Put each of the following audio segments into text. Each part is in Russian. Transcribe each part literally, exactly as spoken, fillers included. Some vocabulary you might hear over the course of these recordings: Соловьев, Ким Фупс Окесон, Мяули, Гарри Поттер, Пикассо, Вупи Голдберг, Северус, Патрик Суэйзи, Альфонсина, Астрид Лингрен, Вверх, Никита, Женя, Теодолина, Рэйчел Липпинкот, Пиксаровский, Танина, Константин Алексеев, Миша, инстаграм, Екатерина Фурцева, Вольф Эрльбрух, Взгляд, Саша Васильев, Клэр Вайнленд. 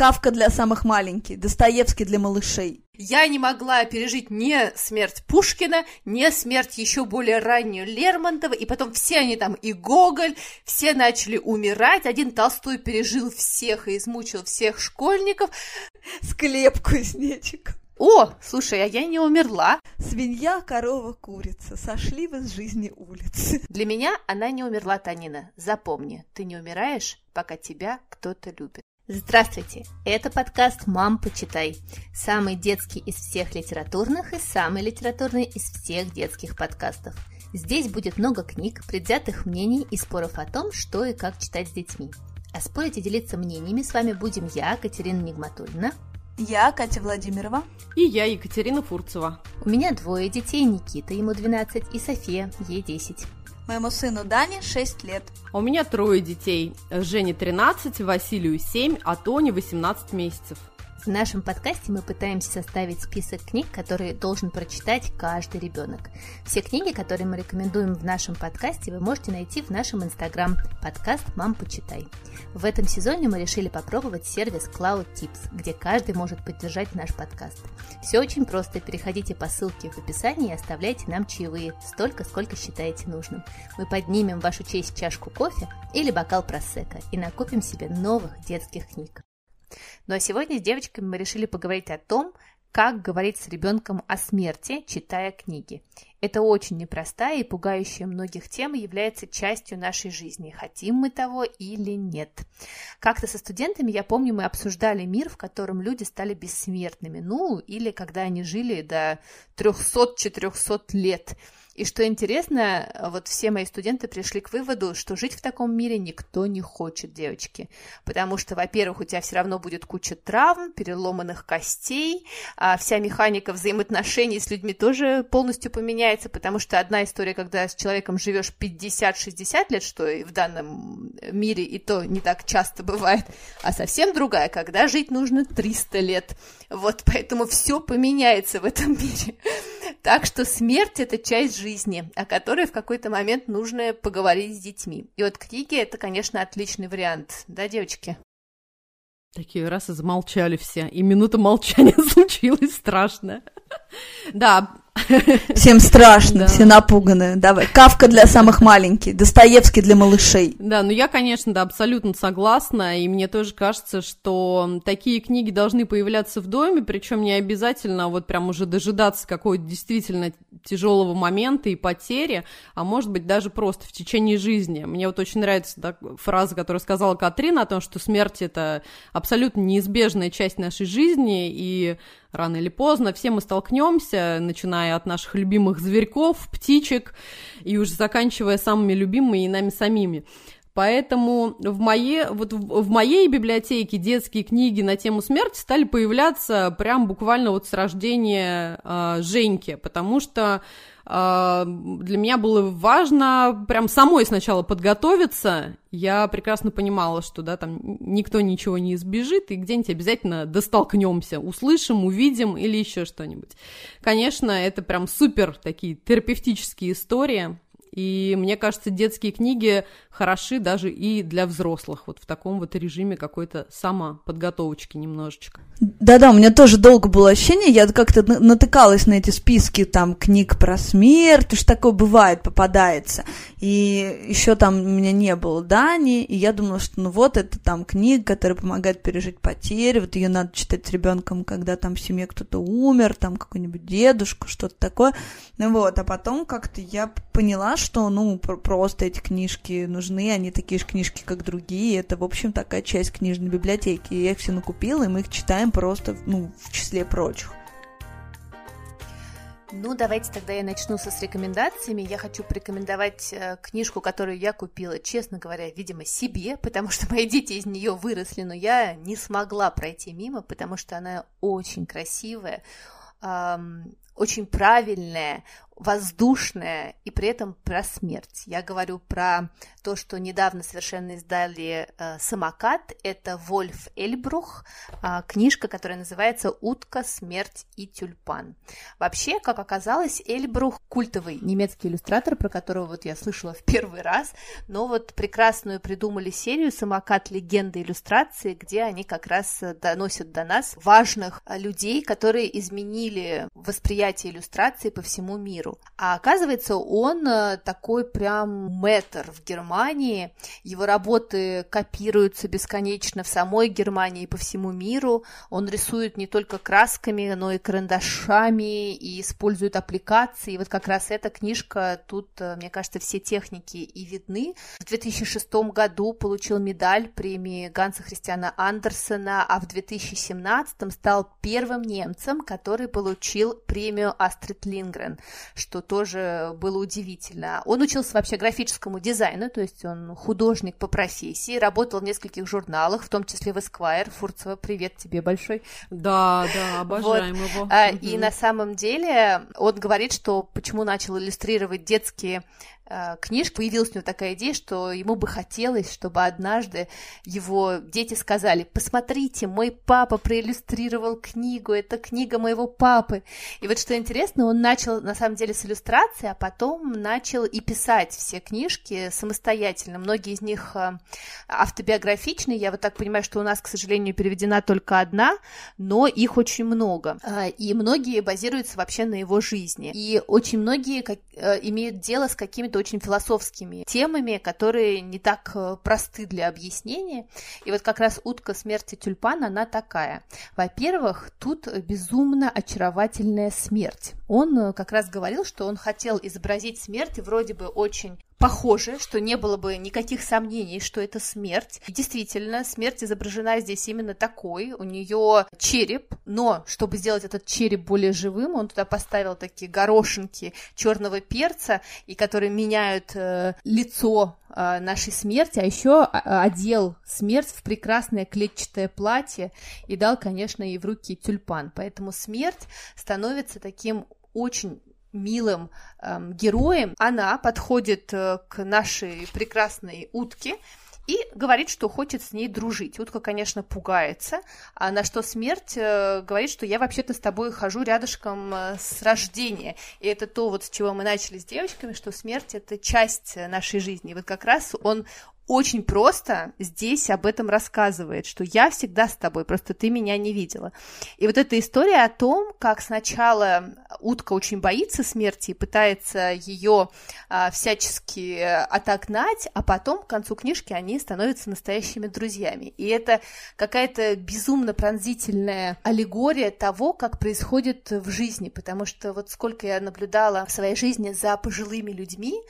Кафка для самых маленьких, Достоевский для малышей. Я не могла пережить ни смерть Пушкина, ни смерть еще более раннюю Лермонтова, и потом все они там, и Гоголь, все начали умирать, один Толстой пережил всех и измучил всех школьников. Склеп кузнечиков. О, слушай, а я не умерла. Свинья, корова, курица. Сошли вы с жизни улицы. Для меня она не умерла, Танина. Запомни, ты не умираешь, пока тебя кто-то любит. Здравствуйте, это подкаст «Мам, почитай». Самый детский из всех литературных и самый литературный из всех детских подкастов. Здесь будет много книг, предвзятых мнений и споров о том, что и как читать с детьми. А спорить и делиться мнениями с вами будем я, Катерина Нигматулина. Я, Катя Владимирова. И я, Екатерина Фурцева. У меня двое детей, Никита, ему двенадцать, и София, ей десять. Моему сыну Дане шесть лет. А у меня трое детей. Жене тринадцать, Василию семь, а Тоне восемнадцать месяцев. В нашем подкасте мы пытаемся составить список книг, которые должен прочитать каждый ребенок. Все книги, которые мы рекомендуем в нашем подкасте, вы можете найти в нашем инстаграм подкаст «Мам, почитай». В этом сезоне мы решили попробовать сервис Cloud Tips, где каждый может поддержать наш подкаст. Все очень просто. Переходите по ссылке в описании и оставляйте нам чаевые столько, сколько считаете нужным. Мы поднимем в вашу честь чашку кофе или бокал просекко и накупим себе новых детских книг. Ну а сегодня с девочками мы решили поговорить о том, как говорить с ребенком о смерти, читая книги. Это очень непростая и пугающая многих тема, является частью нашей жизни, хотим мы того или нет. Как-то со студентами, я помню, мы обсуждали мир, в котором люди стали бессмертными, ну или когда они жили до триста-четыреста лет. И что интересно, вот все мои студенты пришли к выводу, что жить в таком мире никто не хочет, девочки. Потому что, во-первых, у тебя все равно будет куча травм, переломанных костей, а вся механика взаимоотношений с людьми тоже полностью поменяется, потому что одна история, когда с человеком живешь пятьдесят-шестьдесят лет, что и в данном мире и то не так часто бывает, а совсем другая, когда жить нужно триста лет. Вот, поэтому все поменяется в этом мире. Так что смерть – это часть жизни. Жизни, о которой в какой-то момент нужно поговорить с детьми. И вот книги – это, конечно, отличный вариант. Да, девочки? Такие раз и замолчали все. И минута молчания случилась страшная. Да. Всем страшно, да. Все напуганы. Давай. Кафка для самых маленьких, Достоевский для малышей. Да, ну я, конечно, да, абсолютно согласна. И мне тоже кажется, что такие книги должны появляться в доме, причем не обязательно вот прям уже дожидаться какого-то действительно тяжелого момента и потери, а может быть даже просто в течение жизни. Мне вот очень нравится да, фраза, которую сказала Катрина, о том, что смерть — это абсолютно неизбежная часть нашей жизни, и рано или поздно все мы столкнемся, начиная от наших любимых зверьков, птичек, и уже заканчивая самыми любимыми и нами самими. Поэтому в моей, вот в моей библиотеке детские книги на тему смерти стали появляться прям буквально вот с рождения э, Женьки, потому что э, для меня было важно прям самой сначала подготовиться. Я прекрасно понимала, что да, там никто ничего не избежит, и где-нибудь обязательно достолкнемся, услышим, увидим или еще что-нибудь. Конечно, это прям супер такие терапевтические истории. И мне кажется, детские книги хороши даже и для взрослых, вот в таком вот режиме какой-то самоподготовочки немножечко. Да-да, у меня тоже долго было ощущение, я как-то натыкалась на эти списки там книг про смерть, уж такое бывает, попадается. И еще там у меня не было Дани, и я думала, что ну вот это там книга, которая помогает пережить потери, вот ее надо читать с ребенком, когда там в семье кто-то умер, там какой-нибудь дедушка, что-то такое. Ну вот, а потом как-то я поняла, что, ну, просто эти книжки нужны, они такие же книжки, как другие, это, в общем, такая часть книжной библиотеки, я их все накупила, и мы их читаем просто, ну, в числе прочих. Ну, давайте тогда я начну со с рекомендациями. Я хочу порекомендовать книжку, которую я купила, честно говоря, видимо, себе, потому что мои дети из нее выросли, но я не смогла пройти мимо, потому что она очень красивая, очень правильная, воздушное и при этом про смерть. Я говорю про то, что недавно совершенно издали «Самокат». Это Вольф Эрльбрух, книжка, которая называется «Утка, смерть и тюльпан». Вообще, как оказалось, Эрльбрух – культовый немецкий иллюстратор, про которого вот я слышала в первый раз, но вот прекрасную придумали серию «Самокат. Легенды иллюстрации», где они как раз доносят до нас важных людей, которые изменили восприятие иллюстрации по всему миру. А оказывается, он такой прям мэтр в Германии, его работы копируются бесконечно в самой Германии и по всему миру, он рисует не только красками, но и карандашами, и использует аппликации, и вот как раз эта книжка, тут, мне кажется, все техники и видны. В две тысячи шестом году получил медаль премии Ганса Христиана Андерсена, а в две тысячи семнадцатом стал первым немцем, который получил премию Астрид Лингрен, что тоже было удивительно. Он учился вообще графическому дизайну, то есть он художник по профессии, работал в нескольких журналах, в том числе в Esquire. Фурцева, привет тебе большой. Да, да, обожаем вот. его. И угу. на самом деле он говорит, что почему начал иллюстрировать детские книжки, появилась у него такая идея, что ему бы хотелось, чтобы однажды его дети сказали: «Посмотрите, мой папа проиллюстрировал книгу, это книга моего папы». И вот что интересно, он начал на самом деле с иллюстрации, а потом начал и писать все книжки самостоятельно. Многие из них автобиографичные, я вот так понимаю, что у нас, к сожалению, переведена только одна, но их очень много, и многие базируются вообще на его жизни. И очень многие имеют дело с какими-то очень философскими темами, которые не так просты для объяснения. И вот как раз «Утка, смерти, тюльпан», она такая. Во-первых, тут безумно очаровательная смерть. Он как раз говорил, что он хотел изобразить смерть вроде бы очень похоже, что не было бы никаких сомнений, что это смерть. И действительно, смерть изображена здесь именно такой. У нее череп, но чтобы сделать этот череп более живым, он туда поставил такие горошинки черного перца, и которые меняют э, лицо э, нашей смерти, а еще одел смерть в прекрасное клетчатое платье и дал, конечно, ей в руки тюльпан. Поэтому смерть становится таким очень милым эм, героем. Она подходит э, к нашей прекрасной утке и говорит, что хочет с ней дружить. Утка, конечно, пугается, а на что смерть э, говорит, что я вообще-то с тобой хожу рядышком э, с рождения. И это то, вот с чего мы начали с девочками, что смерть — это часть нашей жизни. И вот как раз он очень просто здесь об этом рассказывает, что я всегда с тобой, просто ты меня не видела. И вот эта история о том, как сначала утка очень боится смерти и пытается ее а, всячески отогнать, а потом к концу книжки они становятся настоящими друзьями. И это какая-то безумно пронзительная аллегория того, как происходит в жизни, потому что вот сколько я наблюдала в своей жизни за пожилыми людьми,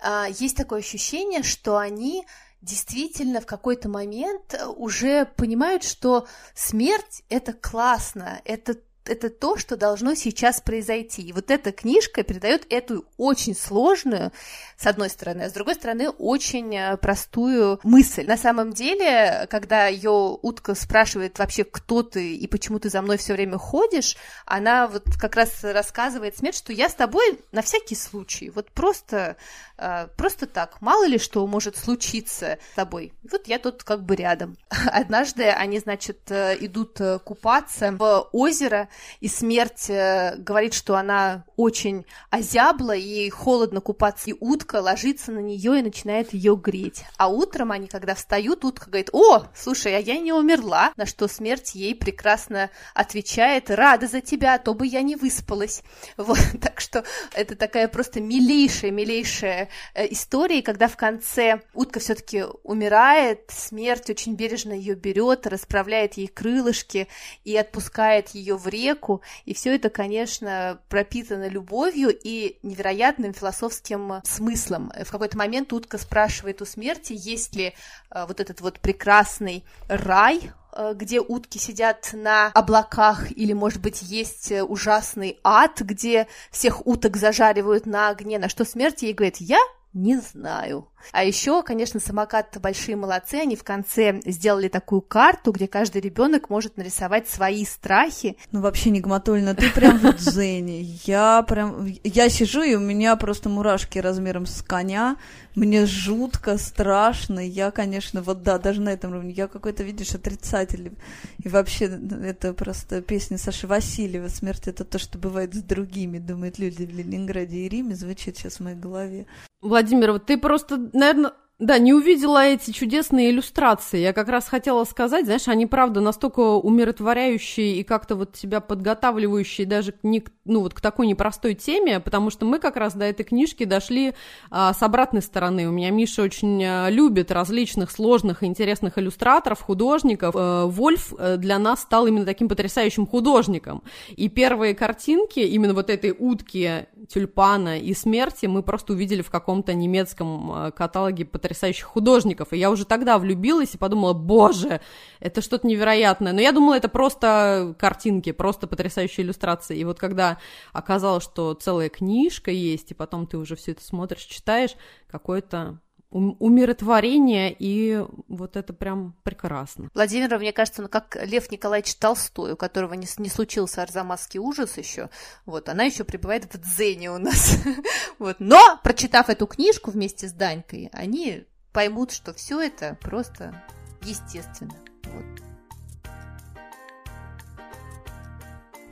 а, есть такое ощущение, что они действительно в какой-то момент уже понимают, что смерть – это классно, это, это то, что должно сейчас произойти. И вот эта книжка передает эту очень сложную, с одной стороны, а с другой стороны, очень простую мысль. На самом деле, когда ее утка спрашивает вообще, кто ты и почему ты за мной все время ходишь, она вот как раз рассказывает смерть, что я с тобой на всякий случай, вот просто, просто так, мало ли что может случиться с тобой. Вот я тут как бы рядом. Однажды они, значит, идут купаться в озеро, и смерть говорит, что она очень озябла, ей холодно купаться, и утка ложится на нее и начинает ее греть. А утром они, когда встают, утка говорит: «О, слушай, а я не умерла», на что смерть ей прекрасно отвечает: «Рада за тебя, а то бы я не выспалась». Вот, так что это такая просто милейшая-милейшая история, когда в конце утка все-таки умирает, смерть очень бережно ее берет, расправляет ей крылышки и отпускает ее в реку, и все это, конечно, пропитано любовью и невероятным философским смыслом. В какой-то момент утка спрашивает у смерти, есть ли э, вот этот вот прекрасный рай, где утки сидят на облаках, или, может быть, есть ужасный ад, где всех уток зажаривают на огне, на что смерть ей говорит: «Я не знаю. А еще, конечно, «Самокат» большие молодцы. Они в конце сделали такую карту, где каждый ребенок может нарисовать свои страхи. Ну, вообще, Нигматулина, ты прям вот Женя. Я прям... Я сижу, и у меня просто мурашки размером с коня. Мне жутко, страшно. Я, конечно, вот да, даже на этом уровне. Я какой-то, видишь, отрицатель. И вообще, это просто песня Саши Васильева. Смерть — это то, что бывает с другими, думают люди в Ленинграде и Риме. Звучит сейчас в моей голове. Владимирова, ты просто, наверное, да, не увидела эти чудесные иллюстрации. Я как раз хотела сказать, знаешь, они, правда, настолько умиротворяющие и как-то вот тебя подготавливающие даже к, не, ну, вот к такой непростой теме, потому что мы как раз до этой книжки дошли а, с обратной стороны. У меня Миша очень любит различных сложных и интересных иллюстраторов, художников. Э, Вольф для нас стал именно таким потрясающим художником. И первые картинки именно вот этой утки, тюльпана и смерти мы просто увидели в каком-то немецком каталоге потрясающих потрясающих художников, и я уже тогда влюбилась и подумала, боже, это что-то невероятное, но я думала, это просто картинки, просто потрясающие иллюстрации, и вот когда оказалось, что целая книжка есть, и потом ты уже все это смотришь, читаешь, какое-то умиротворение, и вот это прям прекрасно. Владимирова, мне кажется, ну, как Лев Николаевич Толстой, у которого не, не случился арзамасский ужас еще, вот, она еще пребывает в дзене у нас. Вот. Но, прочитав эту книжку вместе с Данькой, они поймут, что все это просто естественно. Вот.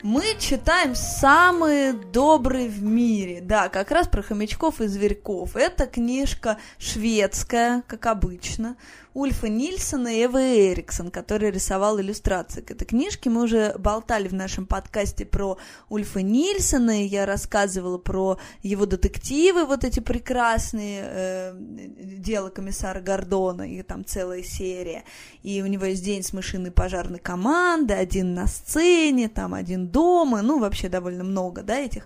Мы читаем «Самые добрые в мире». Да, как раз про хомячков и зверьков. Это книжка шведская, как обычно, Ульфа Нильсона и Эвы Эриксон, который рисовал иллюстрации к этой книжке. Мы уже болтали в нашем подкасте про Ульфа Нильсона, и я рассказывала про его детективы, вот эти прекрасные, э, «Дело комиссара Гордона», и там целая серия. И у него есть «День с мышиной пожарной команды», «Один на сцене», там «Один дома», ну, вообще довольно много, да, этих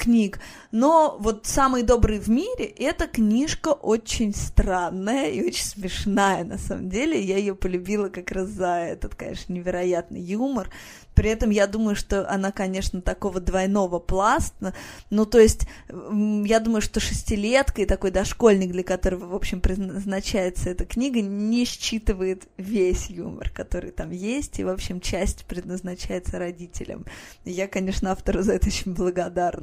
книг. Но вот «Самые добрые в мире» — это книжка очень странная и очень смешная, на самом деле. Я ее полюбила как раз за этот, конечно, невероятный юмор. При этом я думаю, что она, конечно, такого двойного пласта. Ну, то есть, я думаю, что шестилетка и такой дошкольник, для которого, в общем, предназначается эта книга, не считывает весь юмор, который там есть, и, в общем, часть предназначается родителям. Я, конечно, автору за это очень благодарна.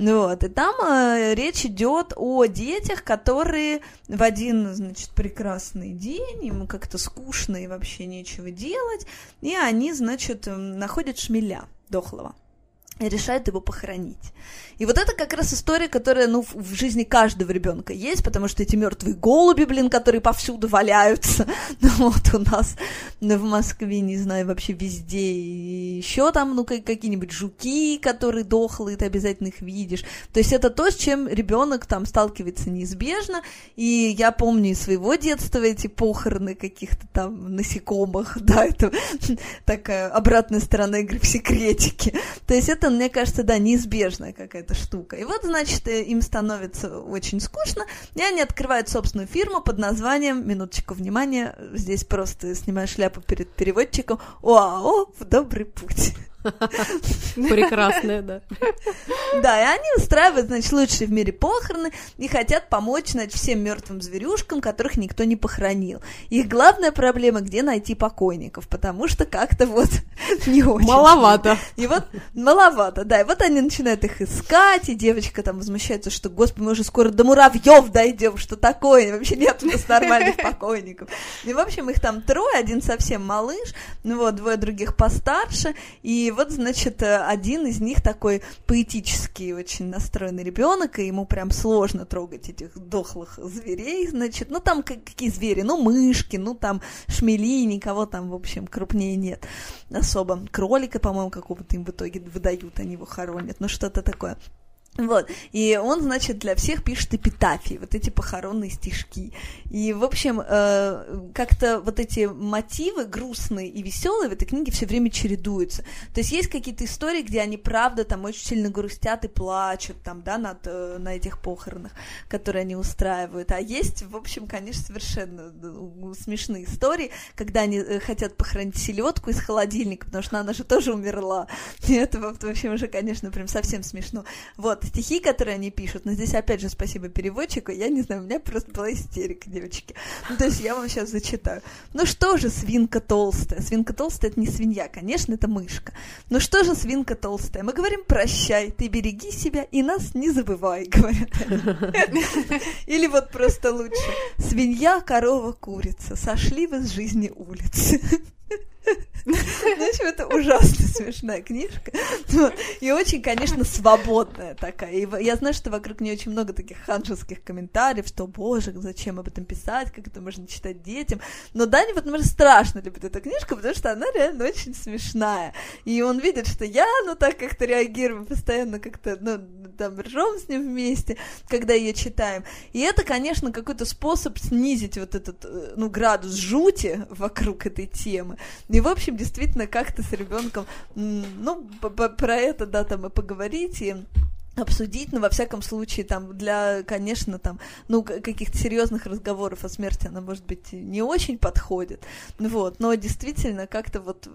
Вот, и там э, речь идет о детях, которые в один, значит, прекрасный день, им как-то скучно и вообще нечего делать, и они, значит, находят шмеля дохлого и решают его похоронить. И вот это как раз история, которая, ну, в жизни каждого ребенка есть, потому что эти мертвые голуби, блин, которые повсюду валяются, ну, вот у нас в Москве, не знаю, вообще везде, и еще там, ну, какие-нибудь жуки, которые дохлые, ты обязательно их видишь. То есть это то, с чем ребенок там сталкивается неизбежно, и я помню из своего детства эти похороны каких-то там насекомых, да, это такая обратная сторона игры в секретики. То есть это, мне кажется, да, неизбежная какая-то штука. И вот, значит, им становится очень скучно, и они открывают собственную фирму под названием, минуточку внимания, здесь просто снимаю шляпу перед переводчиком, ОАО «В добрый путь». Прекрасная, да. Да, и они устраивают, значит, лучшие в мире похороны и хотят помочь, значит, всем мертвым зверюшкам, которых никто не похоронил. Их главная проблема, где найти покойников, потому что как-то вот не очень. Маловато. И вот маловато, да. И вот они начинают их искать, и девочка там возмущается, что, господи, мы уже скоро до муравьев дойдем, что такое? Вообще нет у нас нормальных покойников. И, в общем, их там трое, один совсем малыш, ну вот, двое других постарше, и И вот, значит, один из них такой поэтический, очень настроенный ребенок, и ему прям сложно трогать этих дохлых зверей, значит, ну там какие звери, ну мышки, ну там шмели, никого там, в общем, крупнее нет особо, кролика, по-моему, какого-то им в итоге выдают, они его хоронят, ну что-то такое. Вот, и он, значит, для всех пишет эпитафии, вот эти похоронные стишки. И, в общем, э, как-то вот эти мотивы грустные и веселые в этой книге все время чередуются. То есть есть какие-то истории, где они, правда, там очень сильно грустят и плачут, там, да, над, на этих похоронах, которые они устраивают. А есть, в общем, конечно, совершенно смешные истории, когда они хотят похоронить селедку из холодильника, потому что она же тоже умерла. И это, в общем, уже, конечно, прям совсем смешно. Вот. стихи, которые они пишут, но здесь опять же спасибо переводчику, я не знаю, у меня просто была истерика, девочки. Ну, то есть я вам сейчас зачитаю. Ну что же свинка толстая? Свинка толстая — это не свинья, конечно, это мышка. Ну что же свинка толстая? Мы говорим прощай, ты береги себя и нас не забывай, говорят они. Или вот просто лучше. Свинья, корова, курица, сошли вы с жизни улицы. Значит, это ужасно смешная книжка. И очень, конечно, свободная такая. И я знаю, что вокруг нее очень много таких ханжеских комментариев, что, боже, зачем об этом писать, как это можно читать детям. Но Даня, потому что страшно любит эту книжку, потому что она реально очень смешная. И он видит, что я, ну, так как-то реагирую, постоянно как-то, ну, там, ржем с ним вместе, когда ее читаем. И это, конечно, какой-то способ снизить вот этот, ну, градус жути вокруг этой темы. И, в общем, действительно, как-то с ребенком, ну, про это, да, там и поговорить, и обсудить, но, ну, во всяком случае, там, для, конечно, там, ну, каких-то серьезных разговоров о смерти она, может быть, не очень подходит, вот, но действительно как-то вот,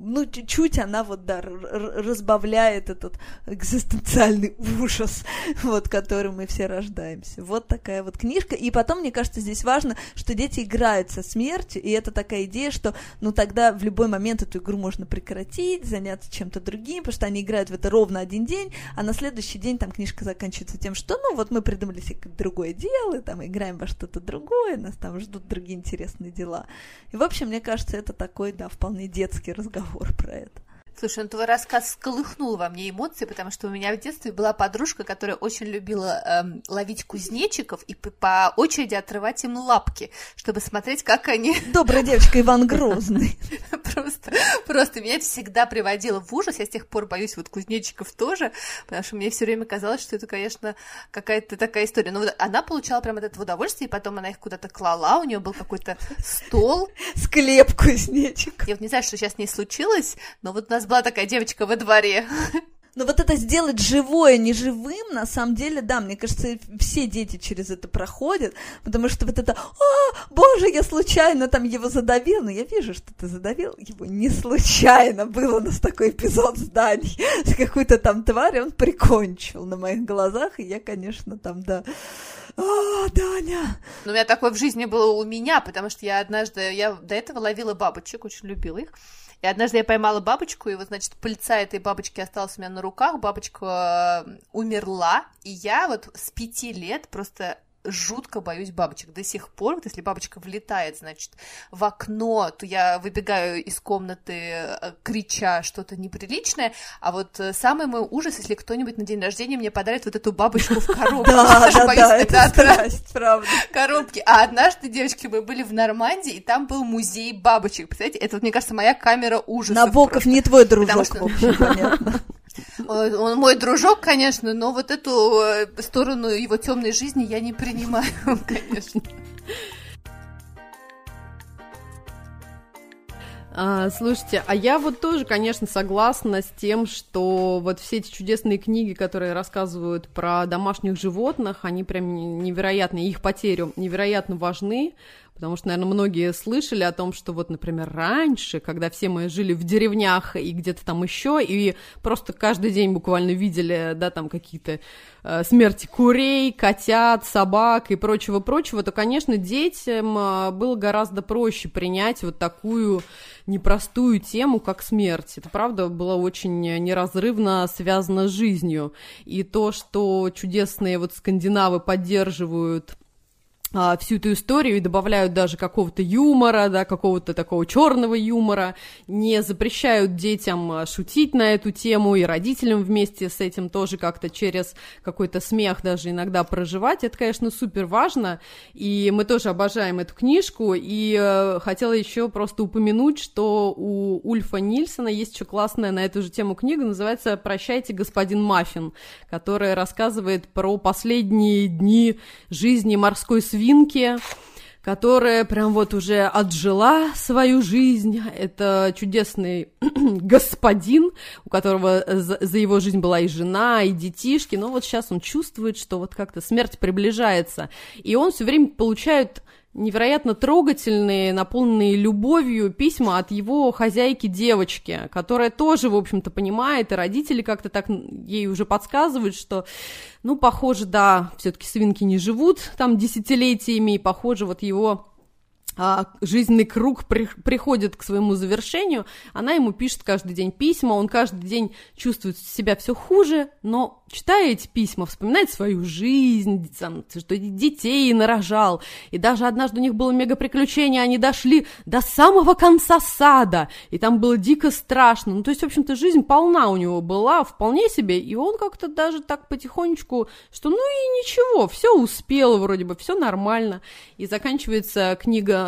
ну, чуть-чуть она вот, да, разбавляет этот экзистенциальный ужас, вот, который мы все рождаемся. Вот такая вот книжка, и потом, мне кажется, здесь важно, что дети играют со смертью, и это такая идея, что, ну, тогда в любой момент эту игру можно прекратить, заняться чем-то другим, потому что они играют в это ровно один день, а на следующий день там книжка заканчивается тем, что, ну, вот мы придумали себе другое дело, там, играем во что-то другое, нас там ждут другие интересные дела. И, в общем, мне кажется, это такой, да, вполне детский разговор про это. Слушай, ну твой рассказ сколыхнул во мне эмоции, потому что у меня в детстве была подружка, которая очень любила эм, ловить кузнечиков и по-, по очереди отрывать им лапки, чтобы смотреть, как они... Добрая девочка, Иван Грозный. Просто, просто меня всегда приводило в ужас, я с тех пор боюсь вот кузнечиков тоже, потому что мне все время казалось, что это, конечно, какая-то такая история. Но вот она получала прям от этого удовольствие, и потом она их куда-то клала, у нее был какой-то стол. Склеп кузнечиков. Я вот не знаю, что сейчас с ней случилось, но вот у нас была такая девочка во дворе. Но вот это сделать живое неживым, на самом деле, да, мне кажется, все дети через это проходят, потому что вот это, о, боже, я случайно там его задавил, но я вижу, что ты задавил его не случайно, был у нас такой эпизод с Даней, с какой-то там тварью, он прикончил на моих глазах, и я, конечно, там, да, о, Даня! Ну, у меня такое в жизни было у меня, потому что я однажды, я до этого ловила бабочек, очень любила их, и однажды я поймала бабочку, и вот, значит, пыльца этой бабочки осталась у меня на руках, бабочка умерла, и я вот с пяти лет просто жутко боюсь бабочек. До сих пор, вот если бабочка влетает, значит, в окно, то я выбегаю из комнаты, крича что-то неприличное, а вот самый мой ужас, если кто-нибудь на день рождения мне подарит вот эту бабочку в коробке. Да, да, да, это страсть, правда. Коробки. А однажды, девочки, мы были в Нормандии, и там был музей бабочек. Представляете, это, мне кажется, моя камера ужасов. Набоков не твой дружок, в общем, понятно. Он мой дружок, конечно, но вот эту сторону его темной жизни я не принимаю, конечно. А, слушайте, а я вот тоже, конечно, согласна с тем, что вот все эти чудесные книги, которые рассказывают про домашних животных, они прям невероятно, их потерю невероятно важны. Потому что, наверное, многие слышали о том, что вот, например, раньше, когда все мы жили в деревнях и где-то там еще, и просто каждый день буквально видели, да, там какие-то э, смерти курей, котят, собак и прочего-прочего, то, конечно, детям было гораздо проще принять вот такую непростую тему, как смерть. Это, правда, было очень неразрывно связано с жизнью. И то, что чудесные вот скандинавы поддерживают всю эту историю и добавляют даже какого-то юмора, да, какого-то такого черного юмора, не запрещают детям шутить на эту тему и родителям вместе с этим тоже как-то через какой-то смех даже иногда проживать. Это, конечно, супер важно, и мы тоже обожаем эту книжку, и хотела еще просто упомянуть, что у Ульфа Нильсона есть еще классная на эту же тему книга, называется «Прощайте, господин Маффин», которая рассказывает про последние дни жизни морской свинки, свинки, которая прям вот уже отжила свою жизнь. Это чудесный господин, у которого за, за его жизнь была и жена, и детишки, но вот сейчас он чувствует, что вот как-то смерть приближается, и он все время получает невероятно трогательные, наполненные любовью письма от его хозяйки-девочки, которая тоже, в общем-то, понимает, и родители как-то так ей уже подсказывают, что, ну, похоже, да, все-таки свинки не живут там десятилетиями, и, похоже, вот его а, жизненный круг при, приходит к своему завершению. Она ему пишет каждый день письма, он каждый день чувствует себя все хуже, но, читая эти письма, вспоминает свою жизнь, там, что детей нарожал, и даже однажды у них было мегаприключение, они дошли до самого конца сада, и там было дико страшно, ну, то есть, в общем-то, жизнь полна у него была, вполне себе, и он как-то даже так потихонечку, что ну и ничего, все успел вроде бы, все нормально, и заканчивается книга...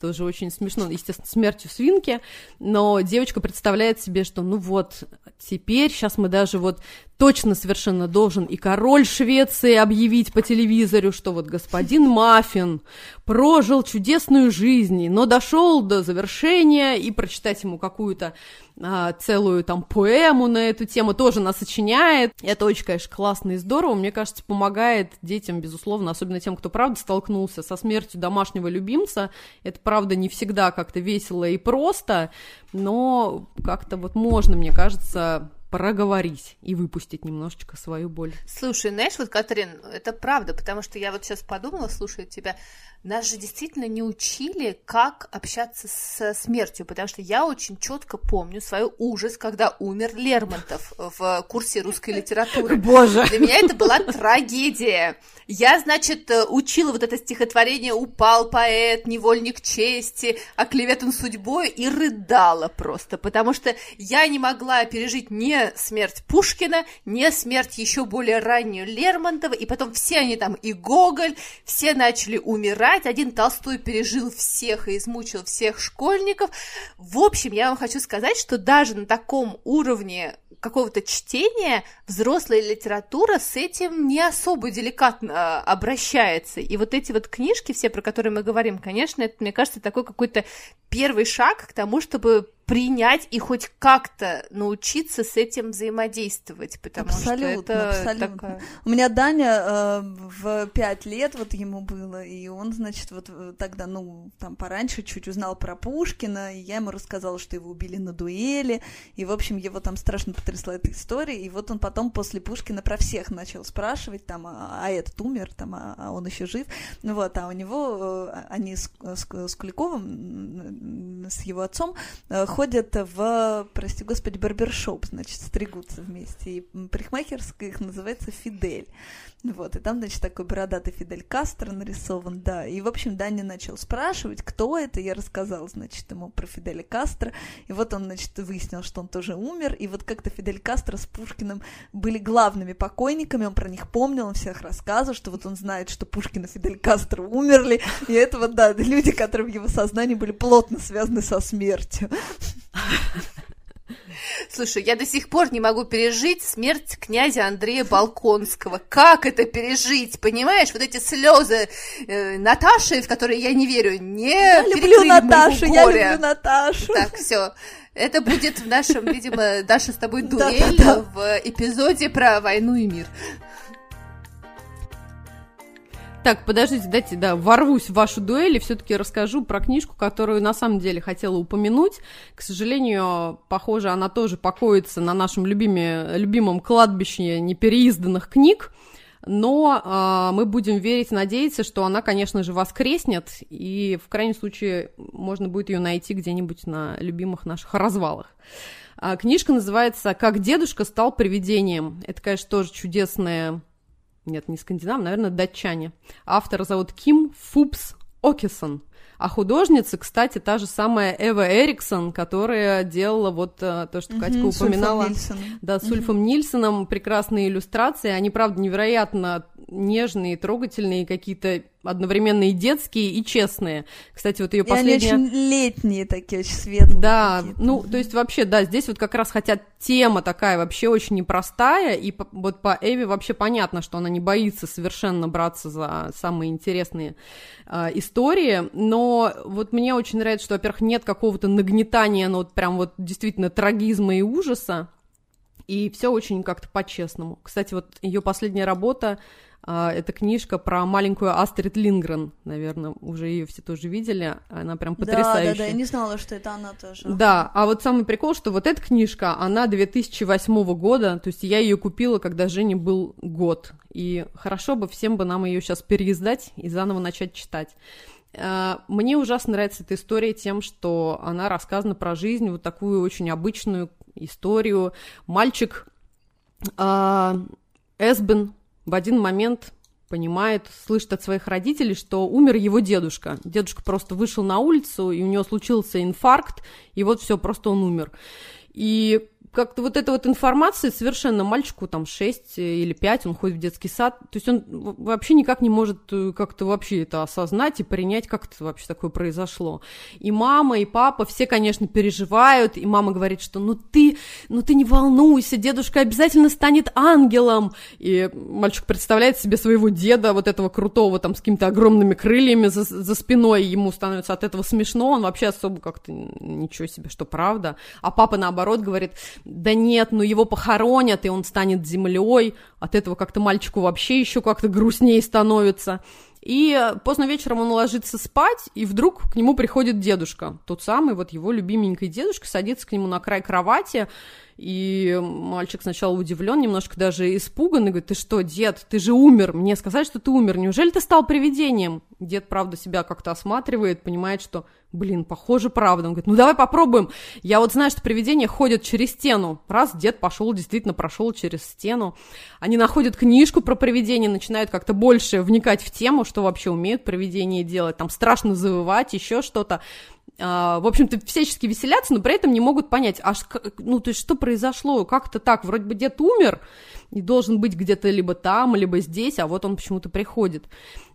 Тоже очень смешно, естественно, смертью свинки, но девочка представляет себе, что ну вот, теперь, сейчас мы даже вот точно совершенно должен и король Швеции объявить по телевизору, что вот господин Маффин прожил чудесную жизнь, но дошел до завершения, и прочитать ему какую-то а, целую там поэму на эту тему тоже она сочиняет. Это очень, конечно, классно и здорово, мне кажется, помогает детям, безусловно, особенно тем, кто, правда, столкнулся со смертью домашнего любимца. Это, правда, не всегда как-то весело и просто, но как-то вот можно, мне кажется, проговорить и выпустить немножечко свою боль. Слушай, знаешь, вот, Катрин, это правда, потому что я вот сейчас подумала, слушая тебя, нас же действительно не учили, как общаться со смертью, потому что я очень четко помню свой ужас, когда умер Лермонтов в курсе русской литературы. Боже! Для меня это была трагедия. Я, значит, учила вот это стихотворение «Упал поэт, невольник чести, оклеветан судьбой» и рыдала просто, потому что я не могла пережить ни смерть Пушкина, не смерть еще более раннюю Лермонтова, и потом все они там, и Гоголь, все начали умирать, один Толстой пережил всех и измучил всех школьников. В общем, я вам хочу сказать, что даже на таком уровне какого-то чтения взрослая литература с этим не особо деликатно обращается, и вот эти вот книжки все, про которые мы говорим, конечно, это, мне кажется, такой какой-то первый шаг к тому, чтобы принять и хоть как-то научиться с этим взаимодействовать, потому абсолютно, что это абсолютно. Такая... У меня Даня э, в пять лет вот ему было, и он, значит, вот тогда, ну, там пораньше чуть узнал про Пушкина, и я ему рассказала, что его убили на дуэли, и, в общем, его там страшно потрясла эта история, и вот он потом после Пушкина про всех начал спрашивать, там, а, а этот умер, там, а, а он еще жив, ну вот, а у него, они с, с, с Куликовым, с его отцом, ходят в, прости господи, барбершоп, значит, стригутся вместе, и парикмахерская их называется «Фидель». Вот, и там, значит, такой бородатый Фидель Кастро нарисован, да, и, в общем, Даня начал спрашивать, кто это, я рассказала, значит, ему про Фиделя Кастро, и вот он, значит, выяснил, что он тоже умер, и вот как-то Фидель Кастро с Пушкиным были главными покойниками, он про них помнил, он всех рассказывал, что вот он знает, что Пушкин и Фидель Кастро умерли, и это вот, да, люди, которые в его сознании были плотно связаны со смертью. Слушай, я до сих пор не могу пережить смерть князя Андрея Болконского. Как это пережить, понимаешь? Вот эти слезы э, Наташи, в которые я не верю, не я люблю Наташу, я люблю Наташу. Так, все. Это будет в нашем, видимо, Даша с тобой дуэль в эпизоде про войну и мир. Так, подождите, дайте, да, ворвусь в вашу дуэль и все-таки расскажу про книжку, которую на самом деле хотела упомянуть. К сожалению, похоже, она тоже покоится на нашем любиме, любимом кладбище непереизданных книг, но э, мы будем верить, надеяться, что она, конечно же, воскреснет, и в крайнем случае можно будет ее найти где-нибудь на любимых наших развалах. Э, книжка называется «Как дедушка стал привидением». Это, конечно, тоже чудесная... Нет, не скандинав, наверное, датчане. Автора зовут Ким Фупс Окесон. А художница, кстати, та же самая Эва Эриксон, которая делала вот а, то, что mm-hmm, Катька упоминала. С Ульфом Нильсоном. Да, с mm-hmm. Ульфом Нильсоном. Прекрасные иллюстрации. Они, правда, невероятно нежные, трогательные, какие-то одновременно и детские, и честные. Кстати, вот ее последняя... И они очень летние такие, очень светлые. Да, какие-то. Ну, то есть вообще, да, здесь вот как раз, хотя тема такая вообще очень непростая, и по, вот по Эве вообще понятно, что она не боится совершенно браться за самые интересные э, истории, но вот мне очень нравится, что, во-первых, нет какого-то нагнетания, но вот прям вот действительно трагизма и ужаса, и все очень как-то по-честному. Кстати, вот ее последняя работа Это книжка про маленькую Астрид Лингрен, наверное, уже ее все тоже видели, она прям потрясающая. Да, да, да, я не знала, что это она тоже. Да, а вот самый прикол, что вот эта книжка, она две тысячи восьмого года, то есть я ее купила, когда Жене был год, и хорошо бы всем бы нам ее сейчас переиздать и заново начать читать. Мне ужасно нравится эта история тем, что она рассказана про жизнь, вот такую очень обычную историю. Мальчик Эсбен в один момент понимает, слышит от своих родителей, что умер его дедушка. Дедушка просто вышел на улицу, и у него случился инфаркт, и вот все, просто он умер. И как-то вот эта вот информация совершенно мальчику там шесть или пять, он ходит в детский сад, то есть он вообще никак не может как-то вообще это осознать и принять, как это вообще такое произошло. И мама, и папа, все, конечно, переживают, и мама говорит, что ну ты, ну ты не волнуйся, дедушка обязательно станет ангелом. И мальчик представляет себе своего деда, вот этого крутого там с какими-то огромными крыльями за, за спиной, ему становится от этого смешно, он вообще особо как-то ничего себе, что правда. А папа, наоборот, говорит: да нет, ну его похоронят, и он станет землей. От этого как-то мальчику вообще еще как-то грустнее становится. И поздно вечером он ложится спать, и вдруг к нему приходит дедушка. Тот самый, вот его любименький дедушка, садится к нему на край кровати, и мальчик сначала удивлен, немножко даже испуган, и говорит: ты что, дед, ты же умер, мне сказали, что ты умер, неужели ты стал привидением? Дед, правда, себя как-то осматривает, понимает, что, блин, похоже, правда. Он говорит: ну давай попробуем, я вот знаю, что привидения ходят через стену. Раз, дед пошел, действительно прошел через стену. Они находят книжку про привидения, начинают как-то больше вникать в тему, что вообще умеют привидения делать, там страшно завывать, еще что-то. В общем-то, всячески веселятся, но при этом не могут понять, аж, ну, то есть, что произошло, как-то так, вроде бы дед умер и должен быть где-то либо там, либо здесь, а вот он почему-то приходит.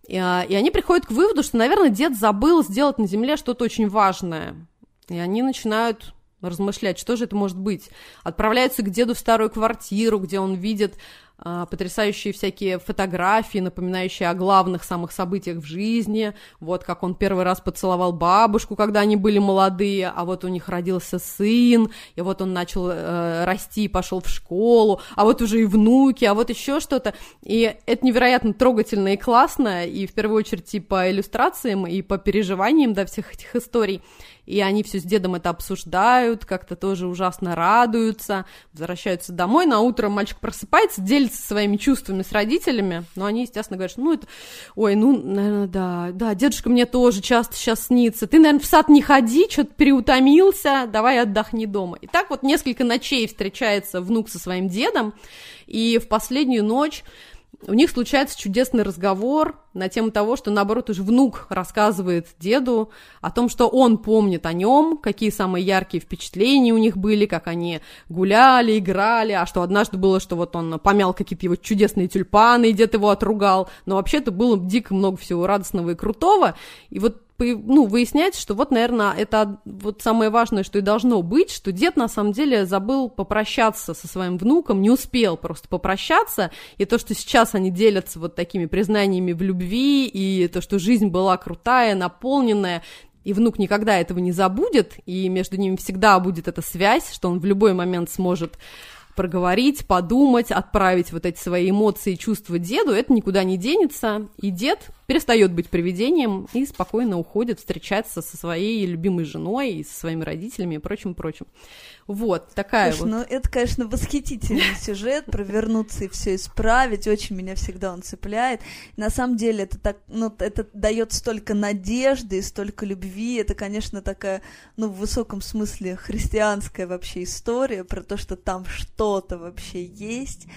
И, и они приходят к выводу, что, наверное, дед забыл сделать на земле что-то очень важное. И они начинают размышлять, что же это может быть. Отправляются к деду в старую квартиру, где он видит потрясающие всякие фотографии, напоминающие о главных самых событиях в жизни. Вот как он первый раз поцеловал бабушку, когда они были молодые, а вот у них родился сын, и вот он начал э, расти и пошел в школу, а вот уже и внуки, а вот еще что-то. И это невероятно трогательно и классно, и в первую очередь и по иллюстрациям, и по переживаниям, да, всех этих историй. И они все с дедом это обсуждают, как-то тоже ужасно радуются, возвращаются домой, на утро мальчик просыпается, делится своими чувствами с родителями, но они, естественно, говорят, что, ну, это, ой, ну, наверное, да, да, дедушка мне тоже часто сейчас снится, ты, наверное, в сад не ходи, что-то переутомился, давай отдохни дома. И так вот несколько ночей встречается внук со своим дедом, и в последнюю ночь у них случается чудесный разговор на тему того, что, наоборот, уж внук рассказывает деду о том, что он помнит о нем, какие самые яркие впечатления у них были, как они гуляли, играли, а что однажды было, что вот он помял какие-то его чудесные тюльпаны, и дед его отругал, но вообще-то было дико много всего радостного и крутого, и вот, ну, выясняется, что вот, наверное, это вот самое важное, что и должно быть, что дед, на самом деле, забыл попрощаться со своим внуком, не успел просто попрощаться, и то, что сейчас они делятся вот такими признаниями в любви, и то, что жизнь была крутая, наполненная, и внук никогда этого не забудет, и между ними всегда будет эта связь, что он в любой момент сможет проговорить, подумать, отправить вот эти свои эмоции и чувства деду, это никуда не денется, и дед перестает быть привидением и спокойно уходит встречаться со своей любимой женой и со своими родителями и прочим-прочим. Вот, такая. Слушай, вот. Ну, это, конечно, восхитительный сюжет, провернуться и все исправить, очень меня всегда он цепляет. На самом деле это так, ну, это дает столько надежды и столько любви, это, конечно, такая, ну, в высоком смысле христианская вообще история про то, что там что-то вообще есть.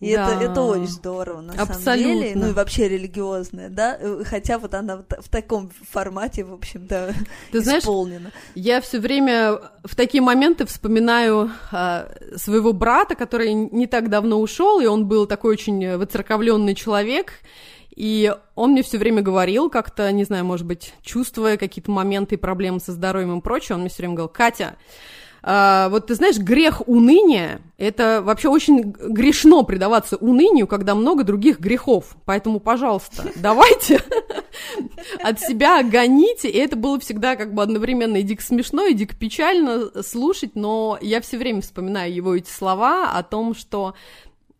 И да. это, это очень здорово, на Абсолютно. самом деле, ну и вообще религиозная, да, хотя вот она в таком формате, в общем-то, Ты исполнена. Знаешь, я все время в такие моменты вспоминаю а, своего брата, который не так давно ушел, и он был такой очень воцерковленный человек, и он мне все время говорил как-то, не знаю, может быть, чувствуя какие-то моменты и проблемы со здоровьем и прочее, он мне все время говорил: Катя, Uh, вот ты знаешь, грех уныния, это вообще очень грешно предаваться унынию, когда много других грехов, поэтому, пожалуйста, давайте от себя гоните, и это было всегда как бы одновременно и дико смешно, и дико печально слушать, но я все время вспоминаю его эти слова о том, что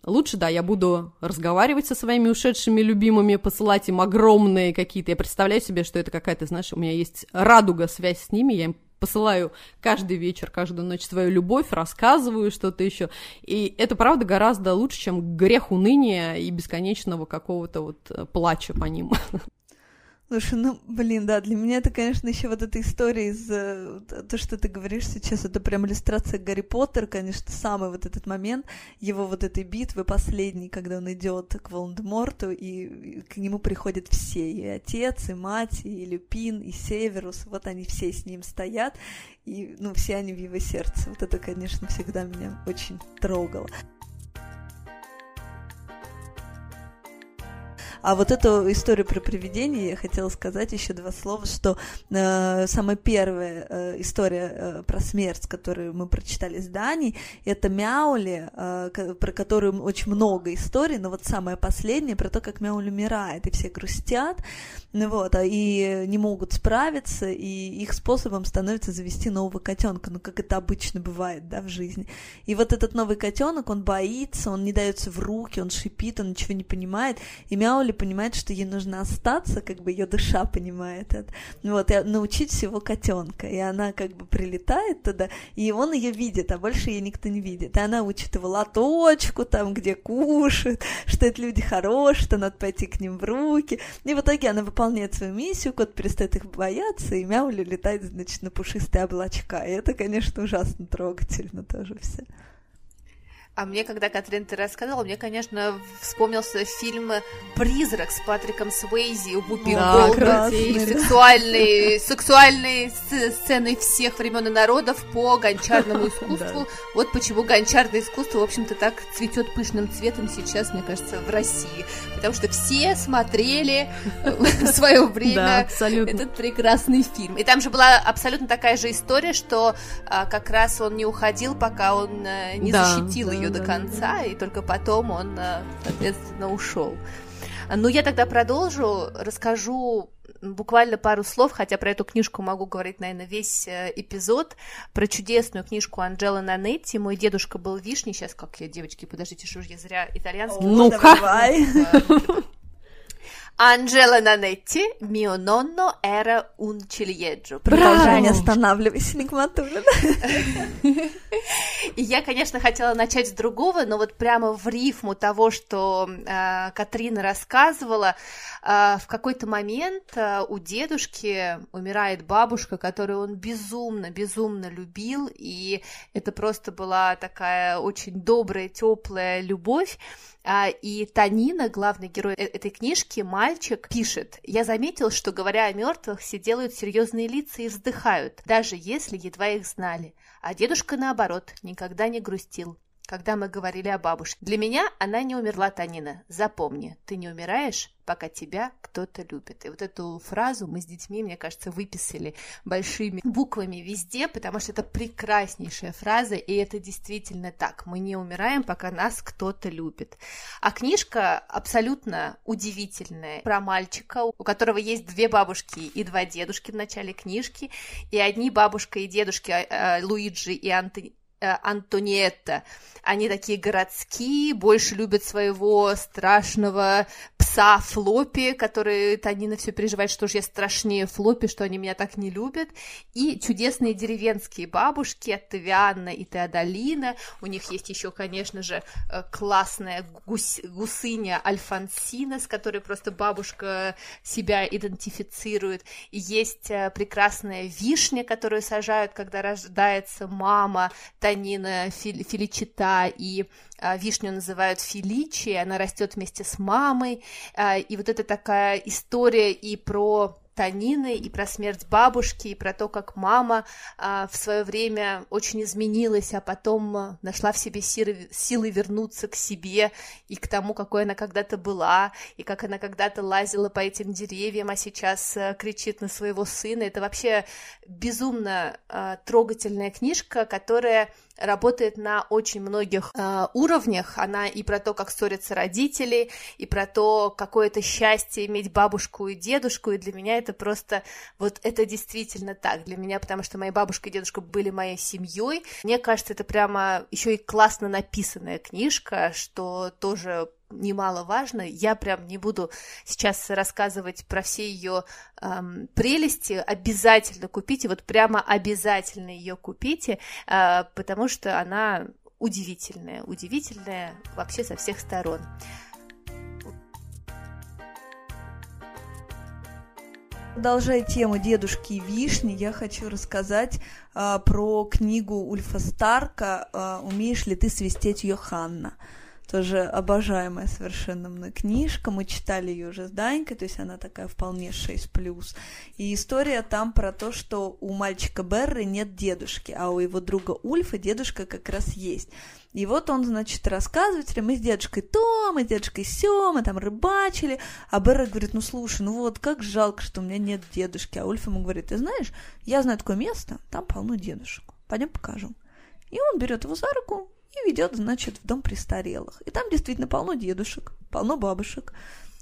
Лучше, да, я буду разговаривать со своими ушедшими любимыми, посылать им огромные какие-то... Я представляю себе, что это какая-то, знаешь, у меня есть радуга, связь с ними, я им посылаю каждый вечер, каждую ночь свою любовь, рассказываю что-то еще. И это, правда, гораздо лучше, чем грех уныния и бесконечного какого-то вот плача по ним. Слушай, ну, блин, да, для меня это, конечно, еще вот эта история из... То, что ты говоришь сейчас, это прям иллюстрация Гарри Поттера, конечно, самый вот этот момент, его вот этой битвы последней, когда он идет к Волан-де-Морту, и к нему приходят все, и отец, и мать, и Люпин, и Северус, вот они все с ним стоят, и, ну, все они в его сердце. Вот это, конечно, всегда меня очень трогало. А вот эту историю про привидение я хотела сказать еще два слова, что э, самая первая э, история э, про смерть, которую мы прочитали с Даней, это Мяули, э, про которую очень много историй, но вот самая последняя про то, как Мяули умирает, и все грустят, вот, и не могут справиться, и их способом становится завести нового котенка, ну, как это обычно бывает, да, в жизни. И вот этот новый котенок, он боится, он не дается в руки, он шипит, он ничего не понимает, и Мяули понимает, что ей нужно остаться, как бы ее душа понимает это, вот, и научить всего котенка. И она как бы прилетает туда, и он ее видит, а больше ее никто не видит. И она учит его лоточку, там, где кушают, что это люди хорошие, что надо пойти к ним в руки. И в итоге она выполняет свою миссию, кот перестает их бояться, и Мяули летает, значит, на пушистые облачка. И это, конечно, ужасно трогательно тоже все. А мне, когда, Катрин, ты рассказала, мне, конечно, вспомнился фильм «Призрак» с Патриком Суэйзи, Вупи Голдберг, и сексуальные, сексуальные сцены всех времен и народов по гончарному искусству. Вот почему гончарное искусство, в общем-то, так цветет пышным цветом сейчас, мне кажется, в России. Потому что все смотрели в свое время этот прекрасный фильм. И там же была абсолютно такая же история, что как раз он не уходил, пока он не защитил ее до конца, и только потом он, соответственно, ушел. Ну, я тогда продолжу, расскажу буквально пару слов, хотя про эту книжку могу говорить, наверное, весь эпизод, про чудесную книжку Анджелы Нанетти «Мой дедушка был вишней». Сейчас, как я, девочки, подождите, что ж я зря итальянский. Ну-ка! Анджела Нанетти, «Mio nonno era un ciliegio». Продолжай, не останавливайся, Нигматулина. Я, конечно, хотела начать с другого, но вот прямо в рифму того, что э, Катрина рассказывала, э, в какой-то момент э, у дедушки умирает бабушка, которую он безумно-безумно любил, и это просто была такая очень добрая, теплая любовь. И Танина, главный герой этой книжки, мальчик, пишет: «Я заметил, что, говоря о мертвых, все делают серьезные лица и вздыхают, даже если едва их знали. А дедушка, наоборот, никогда не грустил, когда мы говорили о бабушке. Для меня она не умерла, Танина. Запомни, ты не умираешь, пока тебя кто-то любит». И вот эту фразу мы с детьми, мне кажется, выписали большими буквами везде, потому что это прекраснейшая фраза, и это действительно так. Мы не умираем, пока нас кто-то любит. А книжка абсолютно удивительная, про мальчика, у которого есть две бабушки и два дедушки в начале книжки, и одни бабушка и дедушки, Луиджи и Антони, Антониетта. Они такие городские, больше любят своего страшного пса Флопи, который Танина все переживает, что же я страшнее Флопи, что они меня так не любят. И чудесные деревенские бабушки, Оттавианна и Теодолина. У них есть еще, конечно же, классная гусь, гусыня Альфонсина, с которой просто бабушка себя идентифицирует. И есть прекрасная вишня, которую сажают, когда рождается мама Танина, Фили, Филичита, и а, вишню называют Феличи, она растет вместе с мамой, а, и вот это такая история и про Танины, и про смерть бабушки, и про то, как мама а, в свое время очень изменилась, а потом нашла в себе силы, силы вернуться к себе и к тому, какой она когда-то была, и как она когда-то лазила по этим деревьям, а сейчас а, кричит на своего сына. Это вообще безумно а, трогательная книжка, которая работает на очень многих э, уровнях. Она и про то, как ссорятся родители, и про то, какое это счастье иметь бабушку и дедушку. И для меня это просто... Вот это действительно так для меня, потому что моя бабушка и дедушка были моей семьей. Мне кажется, это прямо еще и классно написанная книжка, что тоже... немаловажно. Я прям не буду сейчас рассказывать про все ее эм, прелести. Обязательно купите, вот прямо обязательно ее купите, э, потому что она удивительная, удивительная вообще со всех сторон. Продолжая тему дедушки и вишни, я хочу рассказать э, про книгу Ульфа Старка э, «Умеешь ли ты свистеть, Йоханна?». Тоже обожаемая совершенно мной книжка. Мы читали ее уже с Данькой, то есть она такая вполне шесть плюс. И история там про то, что у мальчика Берры нет дедушки, а у его друга Ульфа дедушка как раз есть. И вот он, значит, рассказывает, мы с дедушкой то, мы с дедушкой сё, мы там рыбачили. А Берра говорит, ну слушай, ну вот как жалко, что у меня нет дедушки. А Ульф ему говорит, ты знаешь, я знаю такое место, там полно дедушек, пойдем покажу. И он берет его за руку и ведет, значит, в дом престарелых. И там действительно полно дедушек, полно бабушек.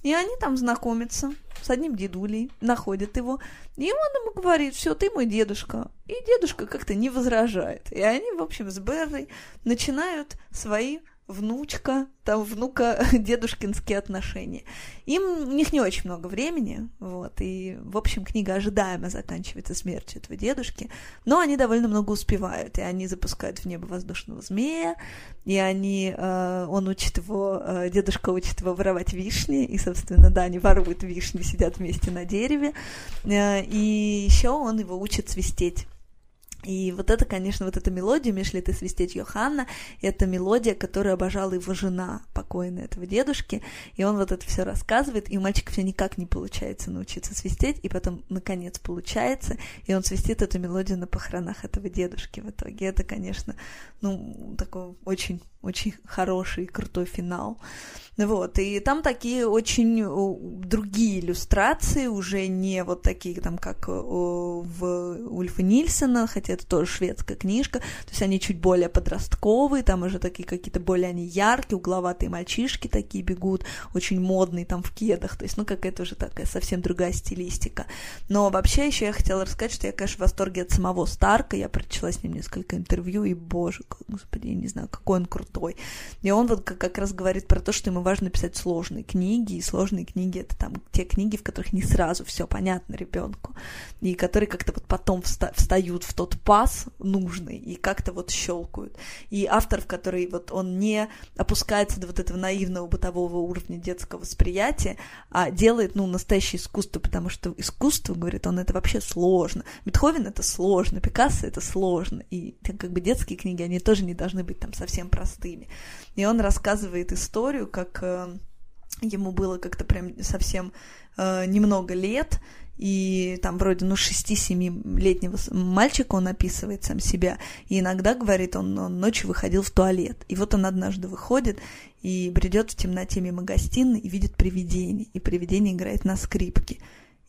И они там знакомятся с одним дедулей, находят его. И он ему говорит, все, ты мой дедушка. И дедушка как-то не возражает. И они, в общем, с Беррой начинают свои внучка, там внука дедушкинские отношения. Им, у них не очень много времени, вот, и, в общем, книга ожидаемо заканчивается смертью этого дедушки, но они довольно много успевают, и они запускают в небо воздушного змея, и они, э, он учит его, э, дедушка учит его воровать вишни, и, собственно, да, они воруют вишни, сидят вместе на дереве, э, и еще он его учит свистеть. И вот это, конечно, вот эта мелодия «Умеешь ли ты свистеть, Йоханна», это мелодия, которую обожала его жена, покойная этого дедушки, и он вот это все рассказывает, и у мальчика все никак не получается научиться свистеть, и потом, наконец, получается, и он свистит эту мелодию на похоронах этого дедушки в итоге. Это, конечно, ну, такой очень-очень хороший, крутой финал. Вот, и там такие очень другие иллюстрации, уже не вот такие, там, как в Ульфа Нильсона, хотя это тоже шведская книжка, то есть они чуть более подростковые, там уже такие какие-то более они яркие, угловатые мальчишки такие бегут, очень модные там в кедах, то есть, ну, какая-то уже такая совсем другая стилистика. Но вообще еще я хотела рассказать, что я, конечно, в восторге от самого Старка, я прочла с ним несколько интервью, и, боже, господи, я не знаю, какой он крутой. И он вот как раз говорит про то, что ему важно писать сложные книги, и сложные книги — это там те книги, в которых не сразу все понятно ребенку, и которые как-то вот потом вста- встают в тот паз нужный и как-то вот щелкают. И автор, в который вот он не опускается до вот этого наивного бытового уровня детского восприятия, а делает, ну, настоящее искусство, потому что искусство, говорит он, это вообще сложно. Бетховен — это сложно, Пикассо — это сложно, и как бы детские книги, они тоже не должны быть там совсем простыми. И он рассказывает историю, как ему было как-то прям совсем э, немного лет, и там вроде, ну, шести-семилетнего мальчика он описывает сам себя, и иногда, говорит, он, он ночью выходил в туалет, и вот он однажды выходит и бредет в темноте мимо гостиной и видит привидение, и привидение играет на скрипке.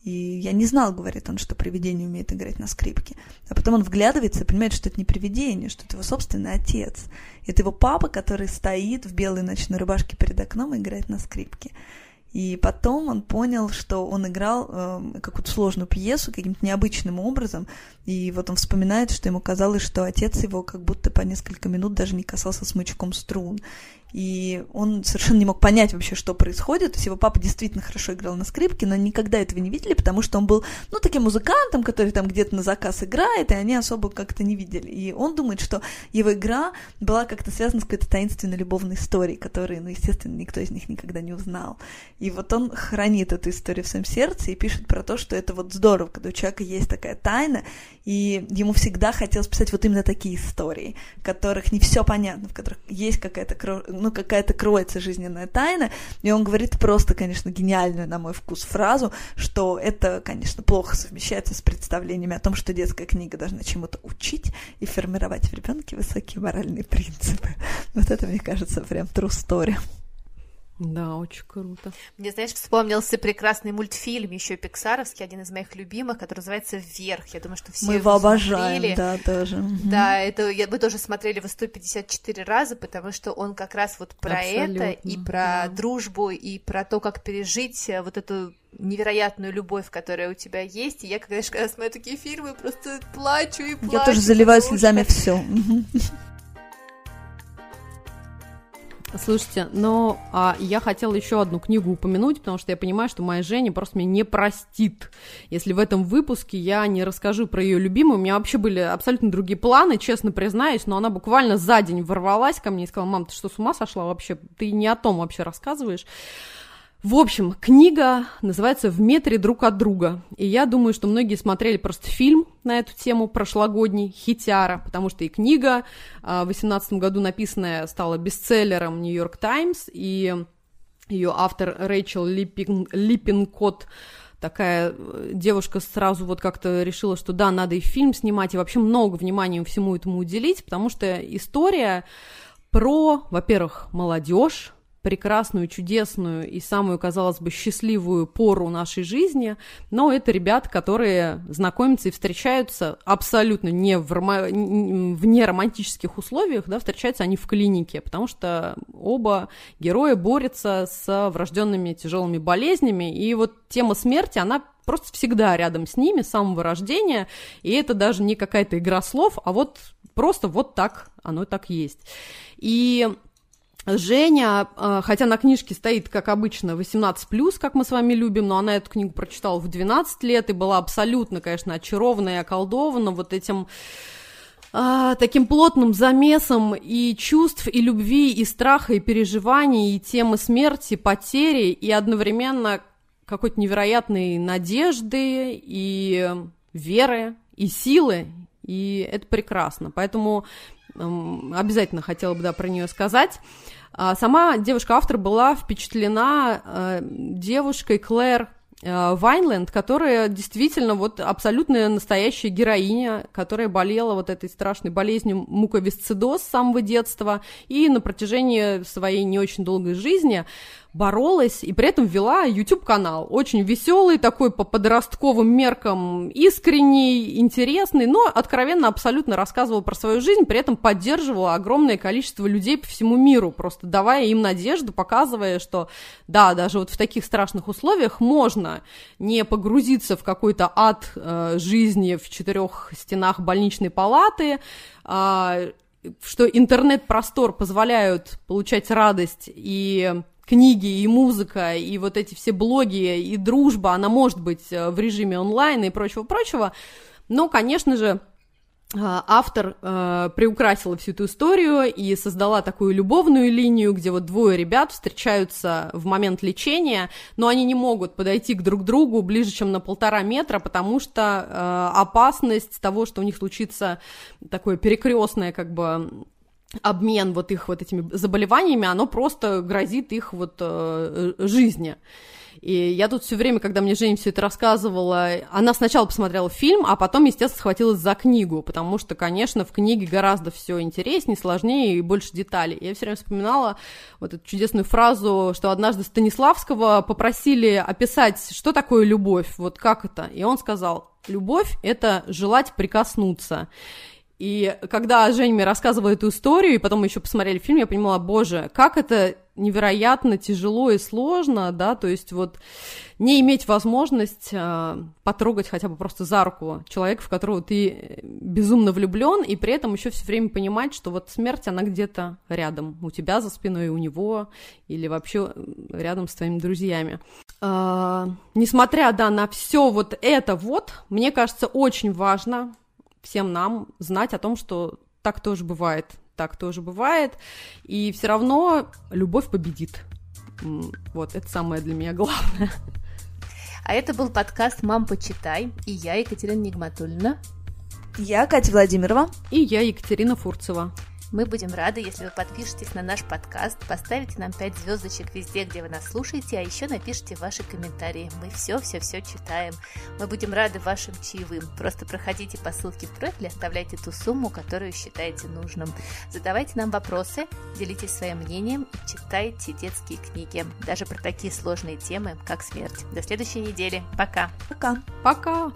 И я не знал, говорит он, что привидение умеет играть на скрипке. А потом он вглядывается и понимает, что это не привидение, что это его собственный отец. Это его папа, который стоит в белой ночной рубашке перед окном и играет на скрипке. И потом он понял, что он играл э, какую-то сложную пьесу каким-то необычным образом, и вот он вспоминает, что ему казалось, что отец его как будто по несколько минут даже не касался смычком струн. И он совершенно не мог понять вообще, что происходит. То есть его папа действительно хорошо играл на скрипке, но никогда этого не видели, потому что он был, ну, таким музыкантом, который там где-то на заказ играет, и они особо как-то не видели. И он думает, что его игра была как-то связана с какой-то таинственной любовной историей, которую, ну, естественно, никто из них никогда не узнал. И вот он хранит эту историю в своем сердце и пишет про то, что это вот здорово, когда у человека есть такая тайна, и ему всегда хотелось писать вот именно такие истории, в которых не все понятно, в которых есть какая-то кровь, ну, какая-то кроется жизненная тайна, и он говорит просто, конечно, гениальную, на мой вкус, фразу, что это, конечно, плохо совмещается с представлениями о том, что детская книга должна чему-то учить и формировать в ребенке высокие моральные принципы. Вот это, мне кажется, прям true story. Да, очень круто. Мне, знаешь, вспомнился прекрасный мультфильм, еще пиксаровский, один из моих любимых, который называется «Вверх». Я думаю, что все мы его обожаем, смотрели. Да, тоже. Да, это я, мы тоже смотрели его сто пятьдесят четыре раза, потому что он как раз вот про Абсолютно. это, и про да. дружбу, и про то, как пережить вот эту невероятную любовь, которая у тебя есть. И я, конечно, когда смотрю такие фильмы, просто плачу и плачу. Я тоже заливаю слезами все. Слушайте, но а, я хотела еще одну книгу упомянуть, потому что я понимаю, что моя Женя просто меня не простит, если в этом выпуске я не расскажу про ее любимую. У меня вообще были абсолютно другие планы, честно признаюсь, но она буквально за день ворвалась ко мне и сказала: мам, ты что, с ума сошла вообще? Ты не о том вообще рассказываешь. В общем, книга называется «В метре друг от друга», и я думаю, что многие смотрели просто фильм на эту тему прошлогодний, «Хитяра», потому что и книга в две тысячи восемнадцатом году написанная стала бестселлером «Нью-Йорк Таймс», и ее автор Рэйчел Липпин, Липпинкот, такая девушка сразу вот как-то решила, что да, надо и фильм снимать, и вообще много внимания всему этому уделить, потому что история про, во-первых, молодежь, прекрасную, чудесную и самую, казалось бы, счастливую пору нашей жизни, но это ребята, которые знакомятся и встречаются абсолютно не в, рома... в неромантических условиях, да, встречаются они в клинике, потому что оба героя борются с врожденными тяжелыми болезнями, и вот тема смерти, она просто всегда рядом с ними, с самого рождения, и это даже не какая-то игра слов, а вот просто вот так, оно так есть. И Женя, хотя на книжке стоит, как обычно, восемнадцать плюс, как мы с вами любим, но она эту книгу прочитала в двенадцать лет и была абсолютно, конечно, очарована и околдована вот этим а, таким плотным замесом и чувств, и любви, и страха, и переживаний, и темы смерти, потери, и одновременно какой-то невероятной надежды, и веры, и силы, и это прекрасно, поэтому... Обязательно хотела бы, да, про нее сказать. Сама девушка-автор была впечатлена девушкой Клэр Вайнленд, которая действительно вот абсолютно настоящая героиня, которая болела вот этой страшной болезнью муковисцидоз с самого детства и на протяжении своей не очень долгой жизни боролась и при этом вела YouTube-канал. Очень веселый, такой по подростковым меркам искренний, интересный, но откровенно абсолютно рассказывала про свою жизнь, при этом поддерживала огромное количество людей по всему миру, просто давая им надежду, показывая, что да, даже вот в таких страшных условиях можно не погрузиться в какой-то ад э, жизни в четырех стенах больничной палаты, э, что интернет-простор позволяют получать радость и... книги и музыка, и вот эти все блоги, и дружба, она может быть в режиме онлайн и прочего-прочего, но, конечно же, автор э, приукрасила всю эту историю и создала такую любовную линию, где вот двое ребят встречаются в момент лечения, но они не могут подойти к друг другу ближе, чем на полтора метра, потому что э, опасность того, что у них случится такое перекрестное, как бы, обмен вот их вот этими заболеваниями, оно просто грозит их вот э, жизни. И я тут все время, когда мне Женя все это рассказывала, она сначала посмотрела фильм, а потом, естественно, схватилась за книгу, потому что, конечно, в книге гораздо все интереснее, сложнее и больше деталей. Я все время вспоминала вот эту чудесную фразу, что однажды Станиславского попросили описать, что такое любовь, вот как это. И он сказал: любовь — это желать прикоснуться. И когда Женя мне рассказывала эту историю, и потом мы еще посмотрели фильм, я понимала: боже, как это невероятно тяжело и сложно, да, то есть вот не иметь возможность э, потрогать хотя бы просто за руку человека, в которого ты безумно влюблен, и при этом еще все время понимать, что вот смерть, она где-то рядом, у тебя за спиной, у него, или вообще рядом с твоими друзьями. Э, несмотря, да, на все вот это вот, мне кажется, очень важно... всем нам знать о том, что так тоже бывает, так тоже бывает, и все равно любовь победит. Вот, это самое для меня главное. А это был подкаст «Мам, почитай», и я, Екатерина Нигматулина. Я, Катя Владимирова. И я, Екатерина Фурцева. Мы будем рады, если вы подпишетесь на наш подкаст, поставите нам пять звездочек везде, где вы нас слушаете, а еще напишите ваши комментарии. Мы все-все-все читаем. Мы будем рады вашим чаевым. Просто проходите по ссылке в профиле, оставляйте ту сумму, которую считаете нужным. Задавайте нам вопросы, делитесь своим мнением и читайте детские книги. Даже про такие сложные темы, как смерть. До следующей недели. Пока. Пока. Пока.